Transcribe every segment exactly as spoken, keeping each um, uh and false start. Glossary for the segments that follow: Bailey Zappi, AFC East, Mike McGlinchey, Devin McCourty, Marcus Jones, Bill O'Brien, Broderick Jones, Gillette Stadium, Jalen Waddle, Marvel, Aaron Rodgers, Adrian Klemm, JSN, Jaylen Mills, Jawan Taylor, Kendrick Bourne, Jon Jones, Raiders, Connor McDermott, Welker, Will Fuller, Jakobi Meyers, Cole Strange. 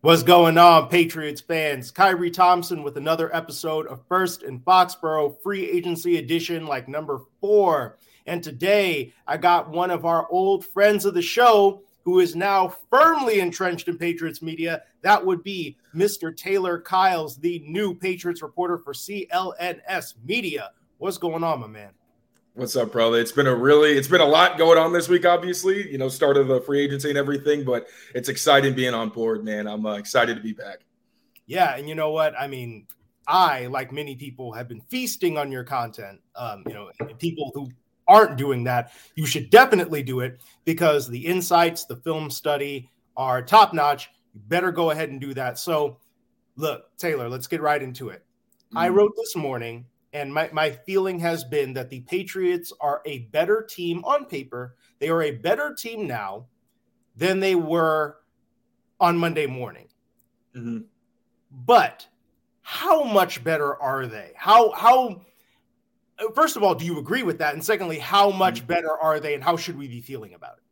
What's going on, Patriots fans? Kyrie Thompson with another episode of First in Foxborough, free agency edition, like number four. And today I got one of our old friends of the show who is now firmly entrenched in Patriots media. That would be Mister Taylor Kyles, the new Patriots reporter for C L N S Media. What's going on, my man? What's up, brother? It's been a really, it's been a lot going on this week, obviously, you know, start of the free agency and everything, but it's exciting being on board, man. I'm uh, excited to be back. Yeah. And you know what? I mean, I, like many people, have been feasting on your content. Um, you know, and people who aren't doing that, you should definitely do it because the insights, the film study are top notch. You better go ahead and do that. So look, Taylor, let's get right into it. Mm-hmm. I wrote this morning, and my, my feeling has been that the Patriots are a better team on paper. They are a better team now than they were on Monday morning. Mm-hmm. But how much better are they? How, how, first of all, do you agree with that? And secondly, how much mm-hmm. better are they, and how should we be feeling about it?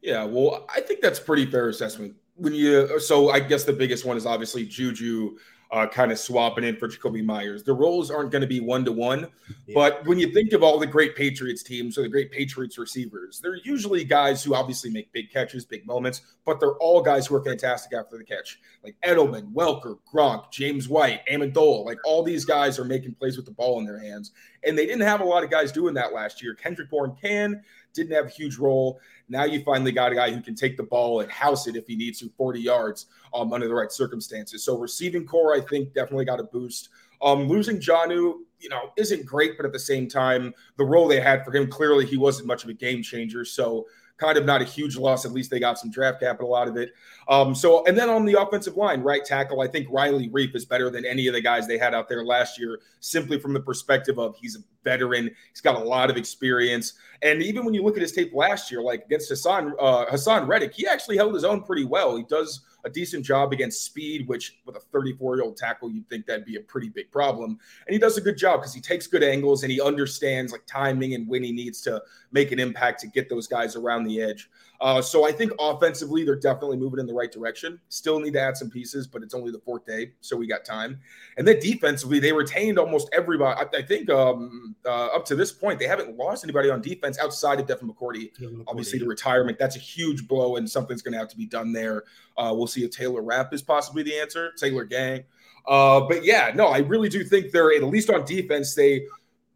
Yeah, well, I think that's a pretty fair assessment. When you, so I guess the biggest one is obviously Juju Uh, kind of swapping in for Jakobi Meyers. The roles aren't going to be one-to-one, yeah. But when you think of all the great Patriots teams or the great Patriots receivers, they're usually guys who obviously make big catches, big moments, but they're all guys who are fantastic after the catch. Like Edelman, Welker, Gronk, James White, Amendola, like all these guys are making plays with the ball in their hands. And they didn't have a lot of guys doing that last year. Kendrick Bourne can, didn't have a huge role. Now you finally got a guy who can take the ball and house it if he needs to, forty yards um, under the right circumstances. So receiving core, I think, definitely got a boost. Um, losing Jonnu, you know, isn't great, but at the same time, the role they had for him, clearly he wasn't much of a game changer. So kind of not a huge loss. At least they got some draft capital out of it. Um, so, and then on the offensive line, right tackle, I think Riley Reiff is better than any of the guys they had out there last year, simply from the perspective of he's a veteran. He's got a lot of experience. And even when you look at his tape last year, like against Hassan, uh, Hassan Reddick, he actually held his own pretty well. He does a decent job against speed, which with a thirty-four-year-old tackle, you'd think that'd be a pretty big problem. And he does a good job because he takes good angles and he understands like timing and when he needs to make an impact to get those guys around the edge. Uh, so I think offensively, they're definitely moving in the right direction. Still need to add some pieces, but it's only the fourth day, so we got time. And then defensively, they retained almost everybody. I, I think um, uh, up to this point, they haven't lost anybody on defense outside of Devin McCourty. Devin McCourty. Obviously, the retirement, that's a huge blow, and something's going to have to be done there. Uh, we'll see if Taylor Rapp is possibly the answer, Taylor Gang. Uh, but, yeah, no, I really do think they're, at least on defense, they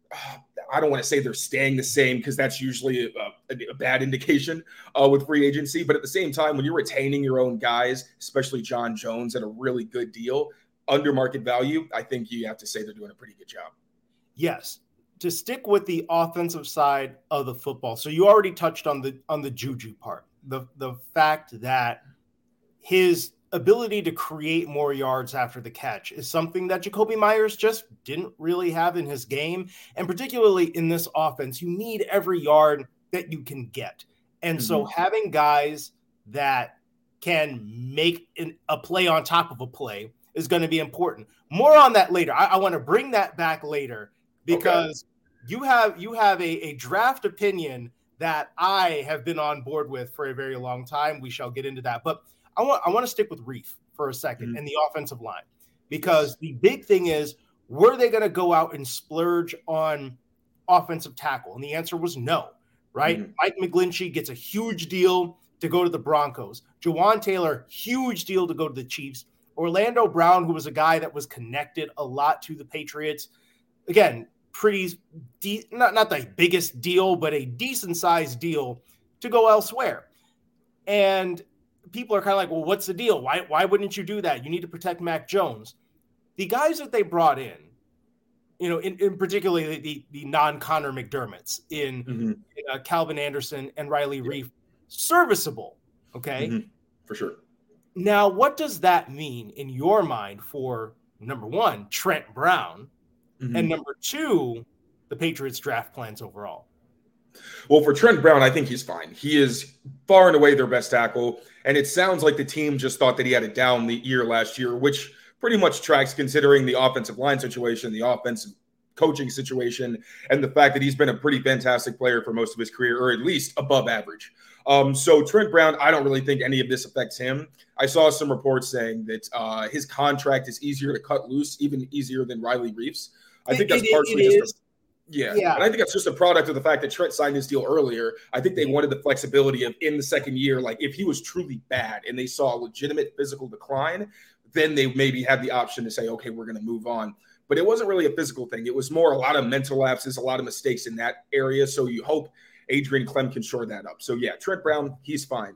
uh, – I don't want to say they're staying the same because that's usually a, a, a bad indication uh, with free agency. But at the same time, when you're retaining your own guys, especially Jon Jones at a really good deal under market value, I think you have to say they're doing a pretty good job. Yes. To stick with the offensive side of the football. So you already touched on the, on the Juju part, the, the fact that his ability to create more yards after the catch is something that Jakobi Meyers just didn't really have in his game. And particularly in this offense, you need every yard that you can get. And mm-hmm. so having guys that can make an, a play on top of a play is going to be important. More on that later. I, I want to bring that back later because okay. you have, you have a, a draft opinion that I have been on board with for a very long time. We shall get into that, but I want I want to stick with Reiff for a second mm-hmm. and the offensive line, because the big thing is, were they going to go out and splurge on offensive tackle? And the answer was no, right? Mm-hmm. Mike McGlinchey gets a huge deal to go to the Broncos. Jawan Taylor, huge deal to go to the Chiefs. Orlando Brown, who was a guy that was connected a lot to the Patriots. Again, pretty de- not, not the biggest deal, but a decent-sized deal to go elsewhere. And people are kind of like, well, what's the deal? Why, why wouldn't you do that? You need to protect Mac Jones. The guys that they brought in, you know, in, in particularly the, the non-Connor McDermotts in, mm-hmm. in uh, Calvin Anderson and Riley yeah. Reiff, serviceable, okay? Mm-hmm. For sure. Now, what does that mean in your mind for, number one, Trent Brown, mm-hmm. and number two, the Patriots draft plans overall? Well, for Trent Brown, I think he's fine. He is far and away their best tackle, and it sounds like the team just thought that he had a down the year last year, which pretty much tracks considering the offensive line situation, the offensive coaching situation, and the fact that he's been a pretty fantastic player for most of his career, or at least above average. Um, so Trent Brown, I don't really think any of this affects him. I saw some reports saying that uh, his contract is easier to cut loose, even easier than Riley Reiff's. I think that's partially just a Yeah. yeah, and I think that's just a product of the fact that Trent signed his deal earlier. I think they yeah. wanted the flexibility of in the second year, like if he was truly bad and they saw a legitimate physical decline, then they maybe had the option to say, okay, we're going to move on. But it wasn't really a physical thing. It was more a lot of mental lapses, a lot of mistakes in that area. So you hope Adrian Klemm can shore that up. So yeah, Trent Brown, he's fine.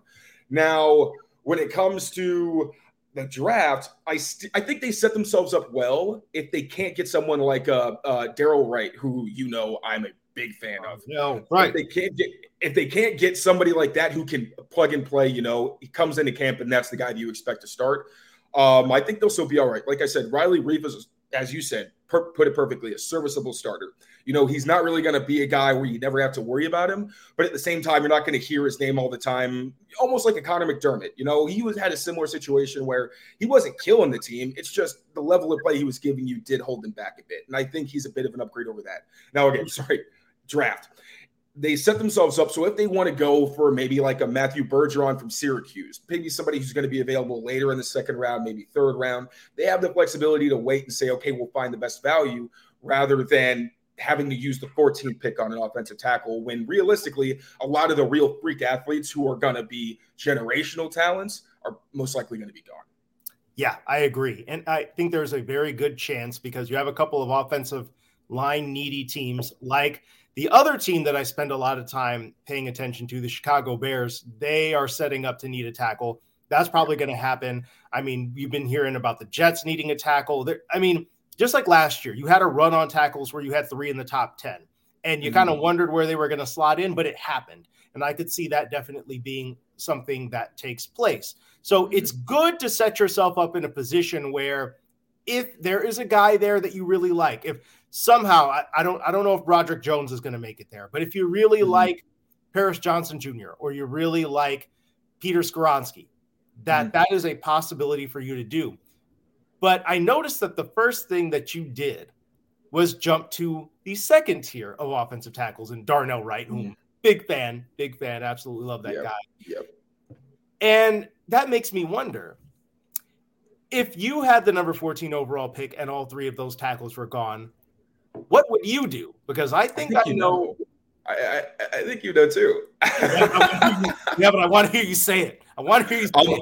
Now, when it comes to the draft, I st- I think they set themselves up well if they can't get someone like uh, uh, Darryl Wright, who you know I'm a big fan of. No, right. If they can't get if they can't get somebody like that who can plug and play, you know, he comes into camp and that's the guy that you expect to start. Um, I think they'll still be all right. Like I said, Riley Reiff is, as you said, per- put it perfectly, a serviceable starter. You know, he's not really going to be a guy where you never have to worry about him, but at the same time, you're not going to hear his name all the time, almost like a Connor McDermott. You know, he was had a similar situation where he wasn't killing the team. It's just the level of play he was giving you did hold him back a bit, and I think he's a bit of an upgrade over that. Now, again, sorry, draft. They set themselves up, so if they want to go for maybe like a Matthew Bergeron from Syracuse, maybe somebody who's going to be available later in the second round, maybe third round, they have the flexibility to wait and say, okay, we'll find the best value rather than having to use the fourteenth pick on an offensive tackle when realistically a lot of the real freak athletes who are going to be generational talents are most likely going to be gone. Yeah, I agree. And I think there's a very good chance because you have a couple of offensive line needy teams like the other team that I spend a lot of time paying attention to, the Chicago Bears. They are setting up to need a tackle. That's probably going to happen. I mean, you've been hearing about the Jets needing a tackle. They're, I mean, just like last year, you had a run on tackles where you had three in the top ten, and you mm-hmm. kind of wondered where they were going to slot in, but it happened. And I could see that definitely being something that takes place. So mm-hmm. it's good to set yourself up in a position where if there is a guy there that you really like, if somehow, I, I don't I don't know if Broderick Jones is going to make it there, but if you really mm-hmm. like Paris Johnson Junior or you really like Peter Skoronski, that, mm-hmm. that is a possibility for you to do. But I noticed that the first thing that you did was jump to the second tier of offensive tackles in Darnell Wright, whom mm-hmm. big fan, big fan, absolutely love that yep. guy. Yep. And that makes me wonder, if you had the number fourteen overall pick and all three of those tackles were gone, what would you do? Because I think I, think I you know, know. I, I I think you know too. yeah, but I want to hear you say it. I want to hear you say I'm, it.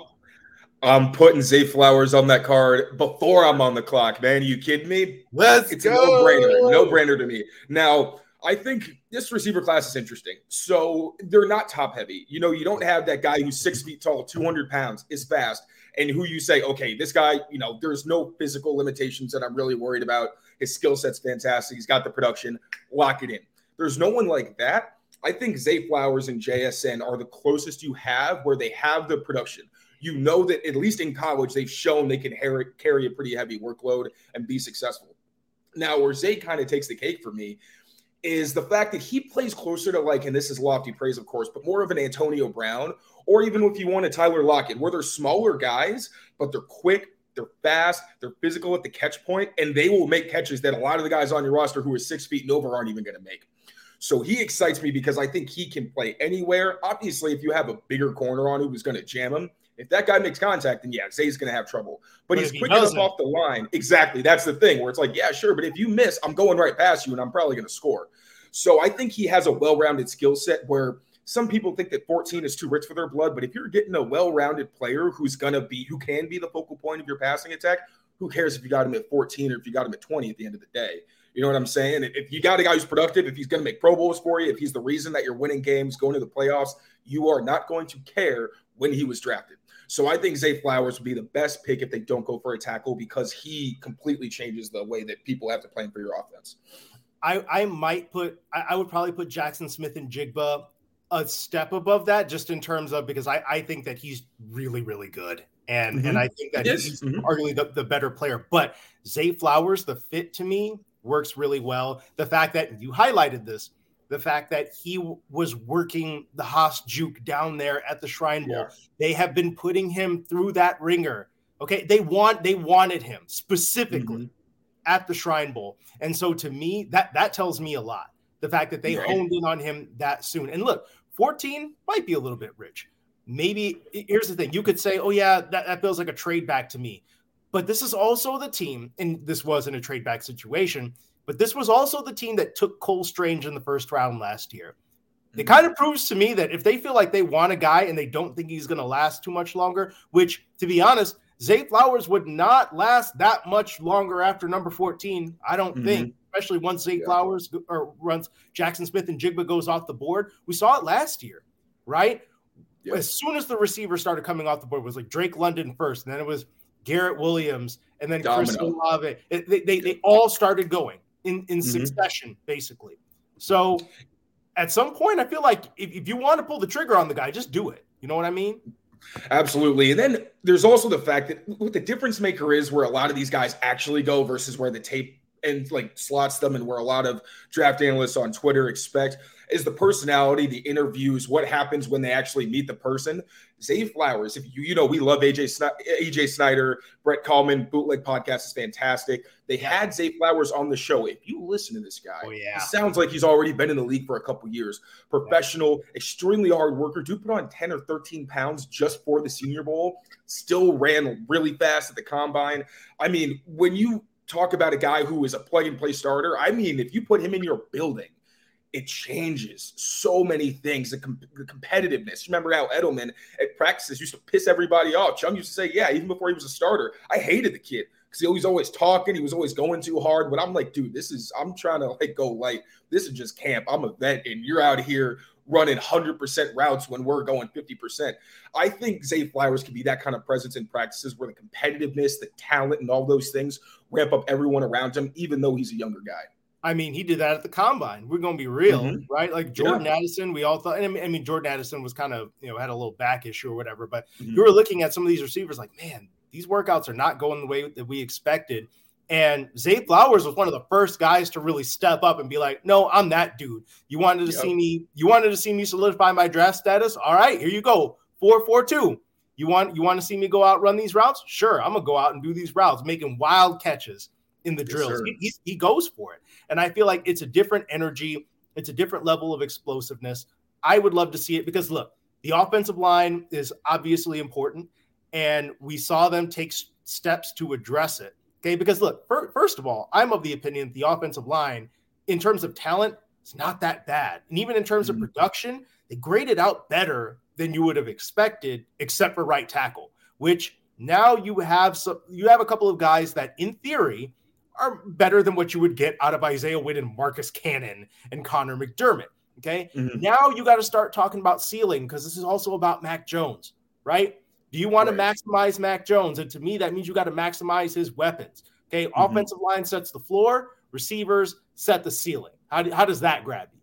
I'm putting Zay Flowers on that card before I'm on the clock, man. Are you kidding me? Let's it's go. It's a no-brainer. No-brainer to me. Now, I think this receiver class is interesting. So they're not top-heavy. You know, you don't have that guy who's six feet tall, two hundred pounds, is fast, and who you say, okay, this guy, you know, there's no physical limitations that I'm really worried about. His skill set's fantastic. He's got the production. Lock it in. There's no one like that. I think Zay Flowers and J S N are the closest you have where they have the production. You know that at least in college, they've shown they can carry a pretty heavy workload and be successful. Now, where Zay kind of takes the cake for me is the fact that he plays closer to like, and this is lofty praise, of course, but more of an Antonio Brown, or even if you want a Tyler Lockett, where they're smaller guys, but they're quick, they're fast, they're physical at the catch point, and they will make catches that a lot of the guys on your roster who are six feet and over aren't even going to make. So he excites me because I think he can play anywhere. Obviously, if you have a bigger corner on who's going to jam him, if that guy makes contact, then yeah, Zay's going to have trouble. But, but he's quick enough off the line. Exactly. That's the thing where it's like, yeah, sure. But if you miss, I'm going right past you and I'm probably going to score. So I think he has a well-rounded skill set where some people think that fourteen is too rich for their blood. But if you're getting a well-rounded player who's going to be, who can be the focal point of your passing attack, who cares if you got him at fourteen or if you got him at twenty at the end of the day? You know what I'm saying? If you got a guy who's productive, if he's going to make Pro Bowls for you, if he's the reason that you're winning games, going to the playoffs, you are not going to care when he was drafted. So I think Zay Flowers would be the best pick if they don't go for a tackle, because he completely changes the way that people have to plan for your offense. I, I might put – I would probably put Jackson Smith-Njigba a step above that, just in terms of – because I, I think that he's really, really good. And mm-hmm. and I think that yes. he's mm-hmm. arguably the, the better player. But Zay Flowers, the fit to me, works really well. The fact that – you highlighted this – the fact that he w- was working the Haas juke down there at the Shrine Bowl. Yeah. They have been putting him through that ringer. Okay, they want they wanted him specifically mm-hmm. at the Shrine Bowl. And so to me, that, that tells me a lot. The fact that they right. honed in on him that soon. And look, fourteen might be a little bit rich. Maybe, here's the thing. You could say, oh, yeah, that, that feels like a trade back to me. But this is also the team, and this wasn't a trade back situation, but this was also the team that took Cole Strange in the first round last year. It kind of proves to me that if they feel like they want a guy and they don't think he's going to last too much longer, which, to be honest, Zay Flowers would not last that much longer after number fourteen, I don't mm-hmm. think, especially once Zay yeah. Flowers or once Jackson Smith-Njigba goes off the board. We saw it last year, right? Yeah. As soon as the receiver started coming off the board, it was like Drake London first, and then it was Garrett Williams, and then Domino. Chris Olave. They, they, they all started going. In, in succession, mm-hmm. basically. So at some point, I feel like if, if you want to pull the trigger on the guy, just do it. You know what I mean? Absolutely. And then there's also the fact that what the difference maker is, where a lot of these guys actually go versus where the tape and like slots them, and where a lot of draft analysts on Twitter expect, is the personality, the interviews, what happens when they actually meet the person. Zay Flowers, if you you know, we love A J Snyder, Brett Kallman, Bootleg Podcast is fantastic. They had Zay Flowers on the show. If you listen to this guy, oh, yeah. it sounds like he's already been in the league for a couple years. Professional, yeah. extremely hard worker. Dude put on ten or thirteen pounds just for the Senior Bowl. Still ran really fast at the combine. I mean, when you talk about a guy who is a plug-and-play starter, I mean, if you put him in your building, it changes so many things. The, com- the competitiveness. Remember how Edelman at practices used to piss everybody off. Chung used to say, yeah, even before he was a starter, I hated the kid because he was always talking. He was always going too hard. But I'm like, dude, this is, I'm trying to like go light. This is just camp. I'm a vet, and you're out here running one hundred percent routes when we're going fifty percent. I think Zay Flowers can be that kind of presence in practices where the competitiveness, the talent, and all those things ramp up everyone around him, even though he's a younger guy. I mean, he did that at the combine. We're going to be real, mm-hmm. right? Like Jordan yeah. Addison, we all thought, and I mean, I mean, Jordan Addison was kind of, you know, had a little back issue or whatever, but mm-hmm. you were looking at some of these receivers like, man, these workouts are not going the way that we expected. And Zay Flowers was one of the first guys to really step up and be like, no, I'm that dude. You wanted to yep. see me, you wanted to see me solidify my draft status. All right, here you go. four four two. You want, you want to see me go out, run these routes? Sure. I'm going to go out and do these routes, making wild catches in the drills. Yes, he, he goes for it. And I feel like it's a different energy. It's a different level of explosiveness. I would love to see it because, look, the offensive line is obviously important, and we saw them take steps to address it. Okay, because, look, first of all, I'm of the opinion the offensive line, in terms of talent, it's not that bad. And even in terms mm-hmm. of production, they graded out better than you would have expected, except for right tackle, which now you have some, you have a couple of guys that, in theory, are better than what you would get out of Isaiah Wynn and Marcus Cannon and Connor McDermott, okay? Mm-hmm. Now you got to start talking about ceiling, because this is also about Mac Jones, right? Do you want right. to maximize Mac Jones? And to me, that means you got to maximize his weapons, okay? Mm-hmm. Offensive line sets the floor, receivers set the ceiling. How, do, how does that grab you?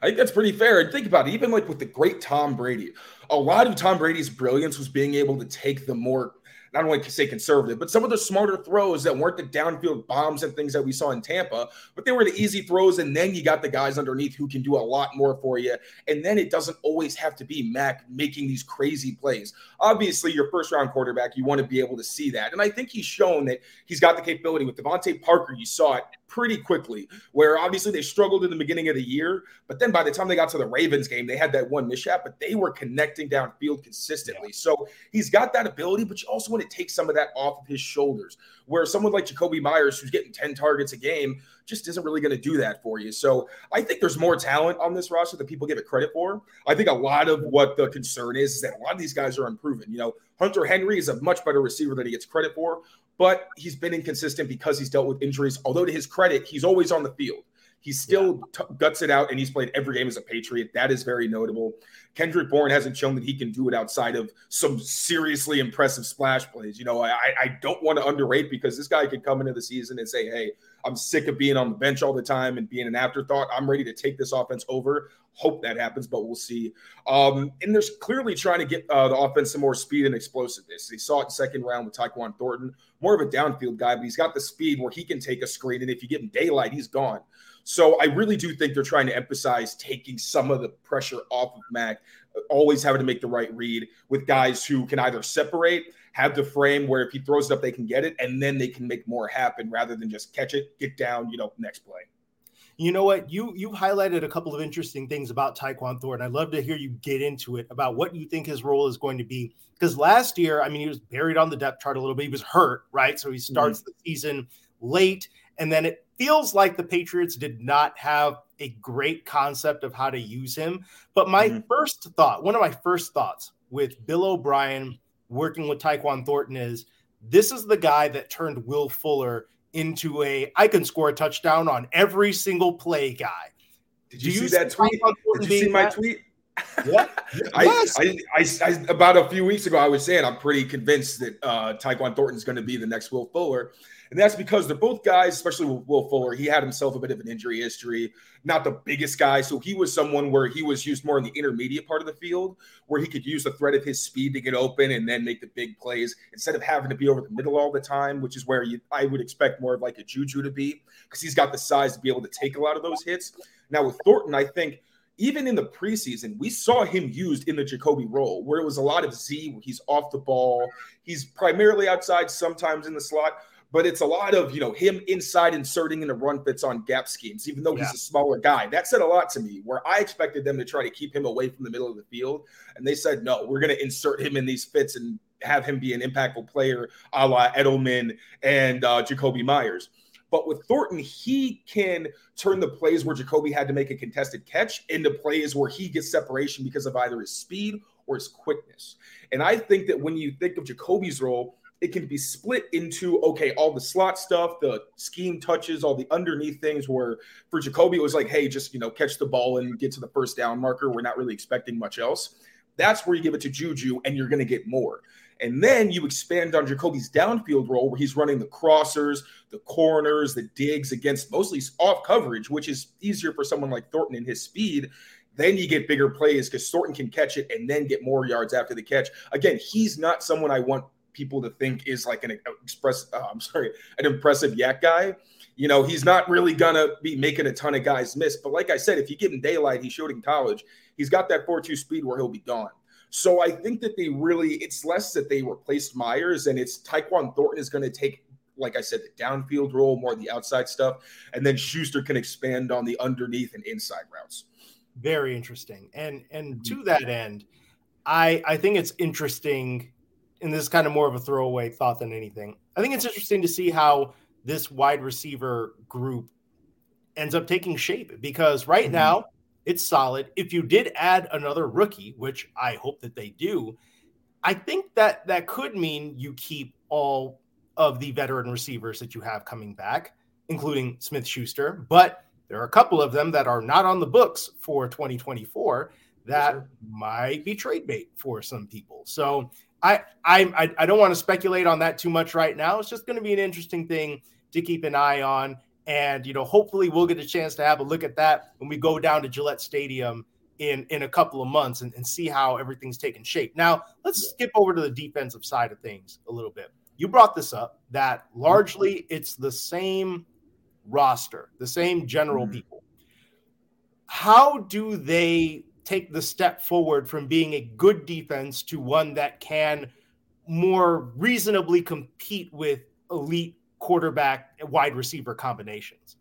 I think that's pretty fair. And think about it, even like with the great Tom Brady, a lot of Tom Brady's brilliance was being able to take the more, I don't want to say conservative, but some of the smarter throws that weren't the downfield bombs and things that we saw in Tampa, but they were the easy throws. And then you got the guys underneath who can do a lot more for you. And then it doesn't always have to be Mac making these crazy plays. Obviously, your first round quarterback, you want to be able to see that. And I think he's shown that he's got the capability. With Devontae Parker, you saw it pretty quickly, where obviously they struggled in the beginning of the year, but then by the time they got to the Ravens game, they had that one mishap, but they were connecting downfield consistently. Yeah. So he's got that ability, but you also want to take some of that off of his shoulders, where someone like Jakobi Meyers, who's getting ten targets a game, just isn't really going to do that for you. So I think there's more talent on this roster than people give it credit for. I think a lot of what the concern is, is that a lot of these guys are unproven. You know, Hunter Henry is a much better receiver than he gets credit for, but he's been inconsistent because he's dealt with injuries. Although to his credit, he's always on the field. He still yeah. t- guts it out, and he's played every game as a Patriot. That is very notable. Kendrick Bourne hasn't shown that he can do it outside of some seriously impressive splash plays. You know, I, I don't want to underrate, because this guy could come into the season and say, hey, I'm sick of being on the bench all the time and being an afterthought. I'm ready to take this offense over. Hope that happens, but we'll see. Um, and there's clearly trying to get uh, the offense some more speed and explosiveness. They saw it in second round with Tyquan Thornton, more of a downfield guy, but he's got the speed where he can take a screen, and if you get him daylight, he's gone. So I really do think they're trying to emphasize taking some of the pressure off of Mac, always having to make the right read with guys who can either separate, have the frame where if he throws it up, they can get it, and then they can make more happen rather than just catch it, get down, you know, next play. You know what? You you highlighted a couple of interesting things about Tyquan Thornton. I'd love to hear you get into it about what you think his role is going to be. Because last year, I mean, he was buried on the depth chart a little bit. He was hurt, right? So he starts mm-hmm. the season late, and then it feels like the Patriots did not have a great concept of how to use him. But my mm-hmm. first thought, one of my first thoughts with Bill O'Brien working with Tyquan Thornton is, this is the guy that turned Will Fuller into a, I can score a touchdown on every single play guy. Did you, you see, see that tweet? Did you see my that? tweet? Yeah. I, yes. I, I, I, about a few weeks ago, I was saying I'm pretty convinced that uh, Tyquan Thornton is going to be the next Will Fuller. And that's because they're both guys, especially with Will Fuller, he had himself a bit of an injury history, not the biggest guy. So he was someone where he was used more in the intermediate part of the field, where he could use the threat of his speed to get open and then make the big plays instead of having to be over the middle all the time, which is where you, I would expect more of like a Juju to be, because he's got the size to be able to take a lot of those hits. Now with Thornton, I think even in the preseason, we saw him used in the Jakobi role, where it was a lot of Z, where he's off the ball. He's primarily outside, sometimes in the slot. But it's a lot of, you know, him inside inserting in the run fits on gap schemes, even though yeah. he's a smaller guy. That said a lot to me, where I expected them to try to keep him away from the middle of the field. And they said, no, we're going to insert him in these fits and have him be an impactful player, a la Edelman and uh, Jakobi Meyers. But with Thornton, he can turn the plays where Jakobi had to make a contested catch into plays where he gets separation because of either his speed or his quickness. And I think that when you think of Jacoby's role, it can be split into, okay, all the slot stuff, the scheme touches, all the underneath things, where for Jakobi, it was like, hey, just, you know, catch the ball and get to the first down marker. We're not really expecting much else. That's where you give it to Juju and you're going to get more. And then you expand on Jacoby's downfield role, where he's running the crossers, the corners, the digs against mostly off coverage, which is easier for someone like Thornton in his speed. Then you get bigger plays because Thornton can catch it and then get more yards after the catch. Again, he's not someone I want people to think is like an express, uh, I'm sorry, an impressive yak guy. You know, he's not really going to be making a ton of guys miss. But like I said, if you give him daylight, he showed in college, he's got that four two speed where he'll be gone. So I think that they really, it's less that they replaced Myers, and it's Tyquan Thornton is going to take, like I said, the downfield role, more of the outside stuff. And then Schuster can expand on the underneath and inside routes. Very interesting. And and to that end, I I think it's interesting, and this is kind of more of a throwaway thought than anything. I think it's interesting to see how this wide receiver group ends up taking shape, because right mm-hmm. now it's solid. If you did add another rookie, which I hope that they do, I think that that could mean you keep all of the veteran receivers that you have coming back, including Smith-Schuster. But there are a couple of them that are not on the books for twenty twenty-four that sure. might be trade bait for some people. So I, I, I don't want to speculate on that too much right now. It's just going to be an interesting thing to keep an eye on. And, you know, hopefully we'll get a chance to have a look at that when we go down to Gillette Stadium in, in a couple of months and, and see how everything's taken shape. Now, let's skip over to the defensive side of things a little bit. You brought this up, that largely it's the same roster, the same general mm-hmm. people. How do they take the step forward from being a good defense to one that can more reasonably compete with elite quarterback and wide receiver combinations?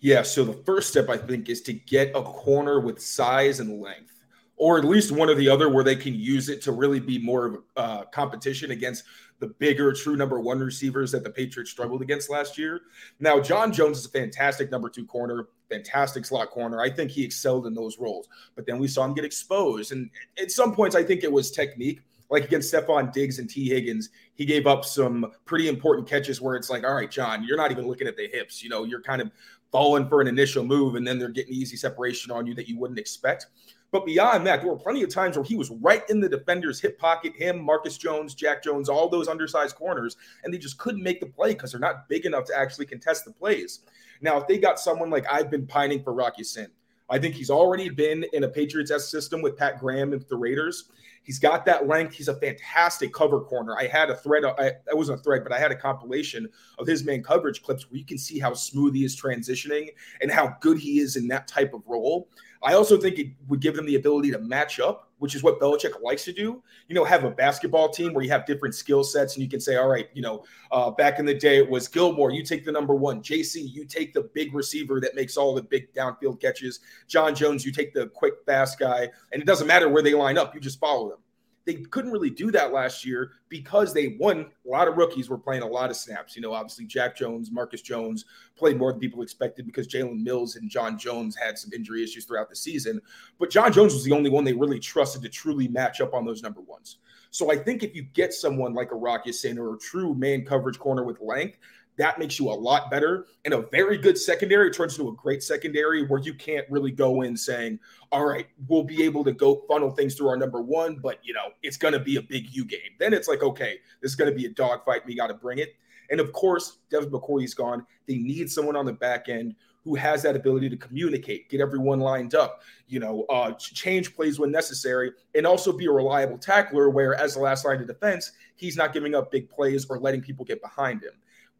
Yeah, so the first step, I think, is to get a corner with size and length, or at least one or the other where they can use it to really be more of a uh, competition against the bigger true number one receivers that the Patriots struggled against last year. Now, Jon Jones is a fantastic number two corner, fantastic slot corner. I think he excelled in those roles, but then we saw him get exposed. And at some points, I think it was technique. Like against Stephon Diggs and T. Higgins, he gave up some pretty important catches where it's like, all right, John, you're not even looking at the hips. You know, you're kind of falling for an initial move, and then they're getting easy separation on you that you wouldn't expect. But beyond that, there were plenty of times where he was right in the defender's hip pocket, him, Marcus Jones, Jack Jones, all those undersized corners, and they just couldn't make the play because they're not big enough to actually contest the plays. Now, if they got someone like I've been pining for Rock Ya-Sin, I think he's already been in a Patriots-esque system with Pat Graham and the Raiders. He's got that length. He's a fantastic cover corner. I had a thread. I, that wasn't a thread, but I had a compilation of his man coverage clips where you can see how smooth he is transitioning and how good he is in that type of role. I also think it would give them the ability to match up, which is what Belichick likes to do. You know, have a basketball team where you have different skill sets and you can say, all right, you know, uh, back in the day it was Gilmore, you take the number one. J C, you take the big receiver that makes all the big downfield catches. Jon Jones, you take the quick, fast guy. And it doesn't matter where they line up. You just follow them. They couldn't really do that last year because they won. A lot of rookies were playing a lot of snaps. You know, obviously Jack Jones, Marcus Jones played more than people expected because Jaylen Mills and Jon Jones had some injury issues throughout the season. But Jon Jones was the only one they really trusted to truly match up on those number ones. So I think if you get someone like a Rock Ya-Sin or a true man coverage corner with length, that makes you a lot better. And a very good secondary turns into a great secondary where you can't really go in saying, all right, we'll be able to go funnel things through our number one, but, you know, it's going to be a big U game. Then it's like, okay, this is going to be a dogfight. We got to bring it. And, of course, Devin McCourty's gone. They need someone on the back end who has that ability to communicate, get everyone lined up, you know, uh, change plays when necessary, and also be a reliable tackler where, as the last line of defense, he's not giving up big plays or letting people get behind him.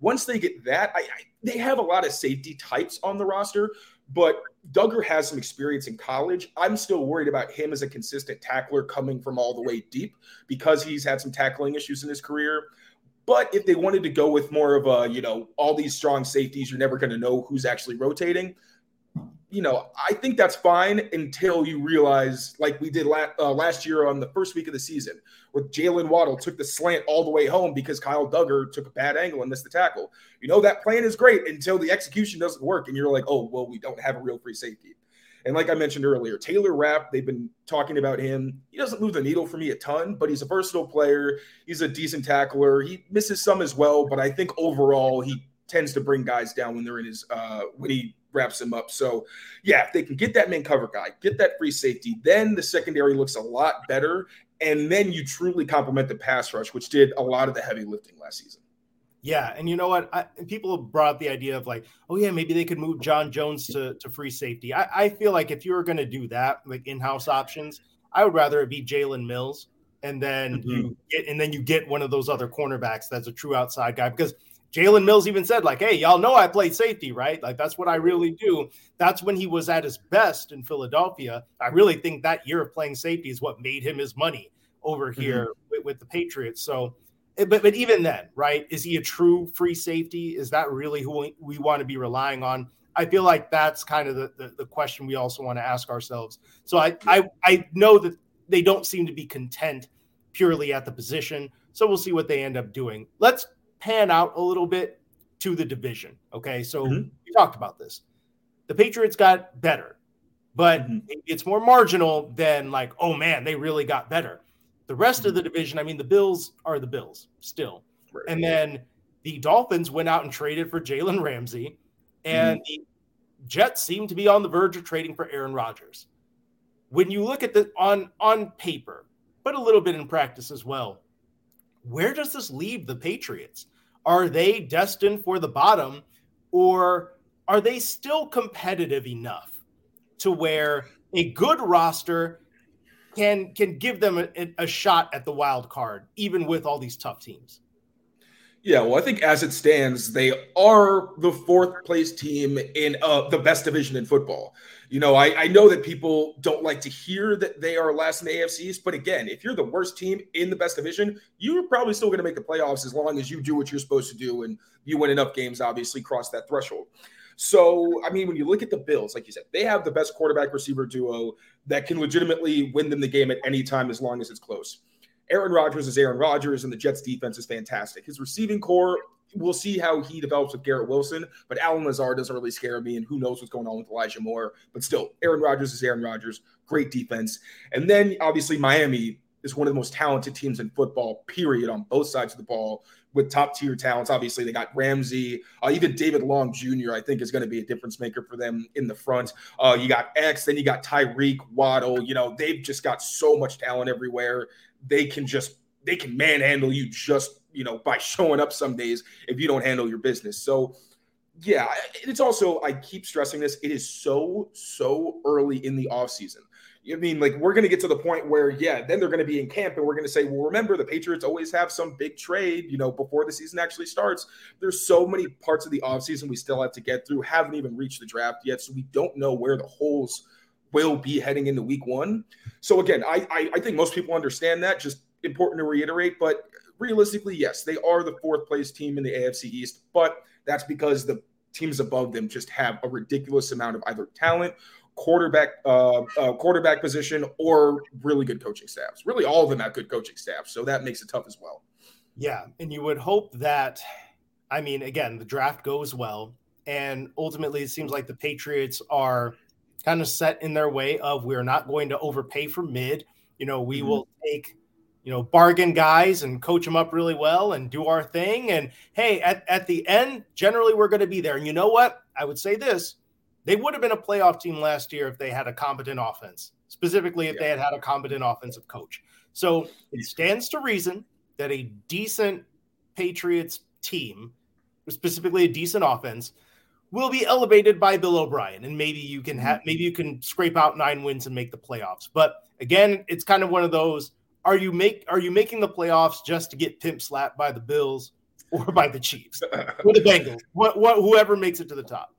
Once they get that, I, I, they have a lot of safety types on the roster, but Duggar has some experience in college. I'm still worried about him as a consistent tackler coming from all the way deep because he's had some tackling issues in his career. But if they wanted to go with more of a, you know, all these strong safeties, you're never going to know who's actually rotating. You know, I think that's fine until you realize, like we did la- uh, last year on the first week of the season, where Jalen Waddle took the slant all the way home because Kyle Duggar took a bad angle and missed the tackle. You know, that plan is great until the execution doesn't work, and you're like, oh, well, we don't have a real free safety. And like I mentioned earlier, Taylor Rapp, they've been talking about him. He doesn't move the needle for me a ton, but he's a versatile player. He's a decent tackler. He misses some as well, but I think overall he tends to bring guys down when they're in his uh, – when he – wraps him up. So yeah, if they can get that man cover guy, get that free safety, then the secondary looks a lot better. And then you truly complement the pass rush, which did a lot of the heavy lifting last season. Yeah. And you know what? I, people have brought up the idea of like, oh yeah, maybe they could move Jon Jones to, to free safety. I, I feel like if you were going to do that, like in-house options, I would rather it be Jaylen Mills. And then mm-hmm. you get, and then you get one of those other cornerbacks that's a true outside guy, because Jaylen Mills even said, like, hey, y'all know I played safety, right? Like, that's what I really do. That's when he was at his best in Philadelphia. I really think that year of playing safety is what made him his money over here mm-hmm. with, with the Patriots. So, but, but even then, right, is he a true free safety? Is that really who we, we want to be relying on? I feel like that's kind of the, the, the question we also want to ask ourselves. So I, I, I know that they don't seem to be content purely at the position. So we'll see what they end up doing. Let's pan out a little bit to the division. Okay. So mm-hmm. we talked about this. The Patriots got better, but mm-hmm. it's more marginal than like, oh man, they really got better. The rest mm-hmm. of the division, I mean, the Bills are the Bills still. Right. And then the Dolphins went out and traded for Jalen Ramsey, and mm-hmm. the Jets seem to be on the verge of trading for Aaron Rodgers. When you look at the on, on paper, but a little bit in practice as well, where does this leave the Patriots? Are they destined for the bottom, or are they still competitive enough to where a good roster can can give them a, a shot at the wild card, even with all these tough teams? Yeah, well, I think as it stands, they are the fourth place team in uh, the best division in football. You know, I, I know that people don't like to hear that they are last in the A F C East, but again, if you're the worst team in the best division, you're probably still going to make the playoffs as long as you do what you're supposed to do and you win enough games, obviously, cross that threshold. So, I mean, when you look at the Bills, like you said, they have the best quarterback-receiver duo that can legitimately win them the game at any time as long as it's close. Aaron Rodgers is Aaron Rodgers, and the Jets' defense is fantastic. His receiving core, we'll see how he develops with Garrett Wilson, but Allen Lazard doesn't really scare me, and who knows what's going on with Elijah Moore. But still, Aaron Rodgers is Aaron Rodgers, great defense. And then, obviously, Miami is one of the most talented teams in football, period, on both sides of the ball, with top-tier talents. Obviously, they got Ramsey. Uh, even David Long Junior, I think, is going to be a difference maker for them in the front. Uh, you got X, then you got Tyreek, Waddle. You know, they've just got so much talent everywhere. They can just – they can manhandle you just, you know, by showing up some days if you don't handle your business. So, yeah, it's also – I keep stressing this. It is so, so early in the offseason. I mean, like, we're going to get to the point where, yeah, then they're going to be in camp and we're going to say, well, remember, the Patriots always have some big trade, you know, before the season actually starts. There's so many parts of the offseason we still have to get through, haven't even reached the draft yet. So we don't know where the holes will be heading into week one. So, again, I, I, I think most people understand that. Just important to reiterate. But realistically, yes, they are the fourth place team in the A F C East. But that's because the teams above them just have a ridiculous amount of either talent, quarterback uh, uh, quarterback position, or really good coaching staffs. Really, all of them have good coaching staffs, so that makes it tough as well. Yeah, and you would hope that, I mean, again, the draft goes well, and ultimately it seems like the Patriots are kind of set in their way of we're not going to overpay for mid. You know, we mm-hmm. will take, you know, bargain guys and coach them up really well and do our thing. And, hey, at, at the end, generally we're going to be there. And you know what? I would say this. They would have been a playoff team last year if they had a competent offense, specifically if yeah. they had had a competent offensive coach. So it stands to reason that a decent Patriots team, specifically a decent offense, will be elevated by Bill O'Brien. And maybe you can have, maybe you can scrape out nine wins and make the playoffs. But again, it's kind of one of those, are you make, are you making the playoffs just to get pimp slapped by the Bills or by the Chiefs or the Bengals, what, what, whoever makes it to the top?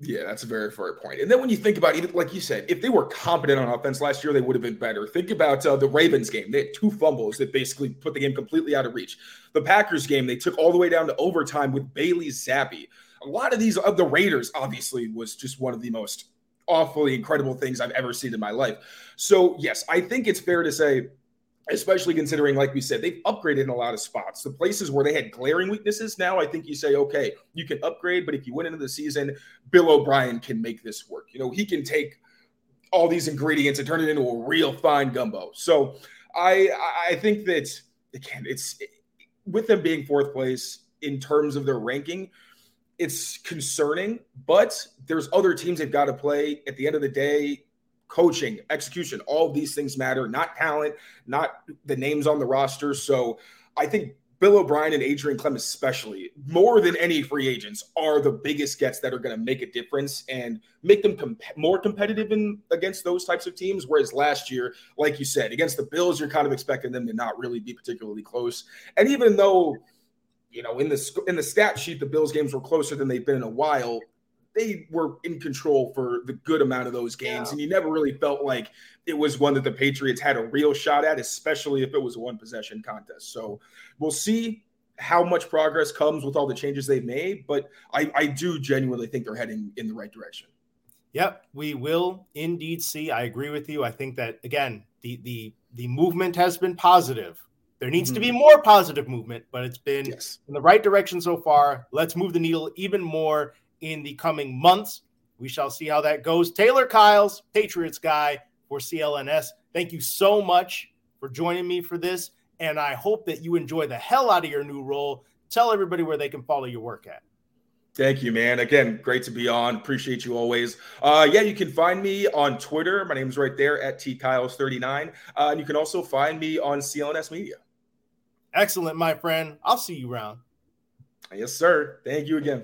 Yeah, that's a very fair point. And then when you think about it, like you said, if they were competent on offense last year, they would have been better. Think about uh, the Ravens game. They had two fumbles that basically put the game completely out of reach. The Packers game, they took all the way down to overtime with Bailey Zappi. A lot of these of the Raiders, obviously, was just one of the most awfully incredible things I've ever seen in my life. So, yes, I think it's fair to say, especially considering, like we said, they've upgraded in a lot of spots. The places where they had glaring weaknesses, now I think you say, okay, you can upgrade, but if you went into the season, Bill O'Brien can make this work. You know, he can take all these ingredients and turn it into a real fine gumbo. So I I think that, again, it's with them being fourth place in terms of their ranking, it's concerning, but there's other teams they've got to play. At the end of the day, coaching, execution, all these things matter, not talent, not the names on the roster. So I think Bill O'Brien and Adrian Klemm, especially, more than any free agents, are the biggest gets that are going to make a difference and make them comp- more competitive in against those types of teams. Whereas last year, like you said, against the Bills, you're kind of expecting them to not really be particularly close. And even though, you know, in the, in the stat sheet, the Bills games were closer than they've been in a while, they were in control for the good amount of those games. Yeah. And you never really felt like it was one that the Patriots had a real shot at, especially if it was a one possession contest. So we'll see how much progress comes with all the changes they've made, but I, I do genuinely think they're heading in the right direction. Yep. We will indeed see. I agree with you. I think that, again, the, the, the movement has been positive. There needs mm-hmm. to be more positive movement, but it's been yes. in the right direction so far. Let's move the needle even more in the coming months. We shall see how that goes. Taylor Kyles, Patriots guy for C L N S. Thank you so much for joining me for this, and I hope that you enjoy the hell out of your new role. Tell everybody where they can follow your work at. Thank you, man. Again, great to be on. Appreciate you always. Uh, yeah, you can find me on Twitter. My name's right there at T Kyles thirty-nine. Uh, and you can also find me on C L N S Media. Excellent, my friend. I'll see you around. Yes, sir. Thank you again.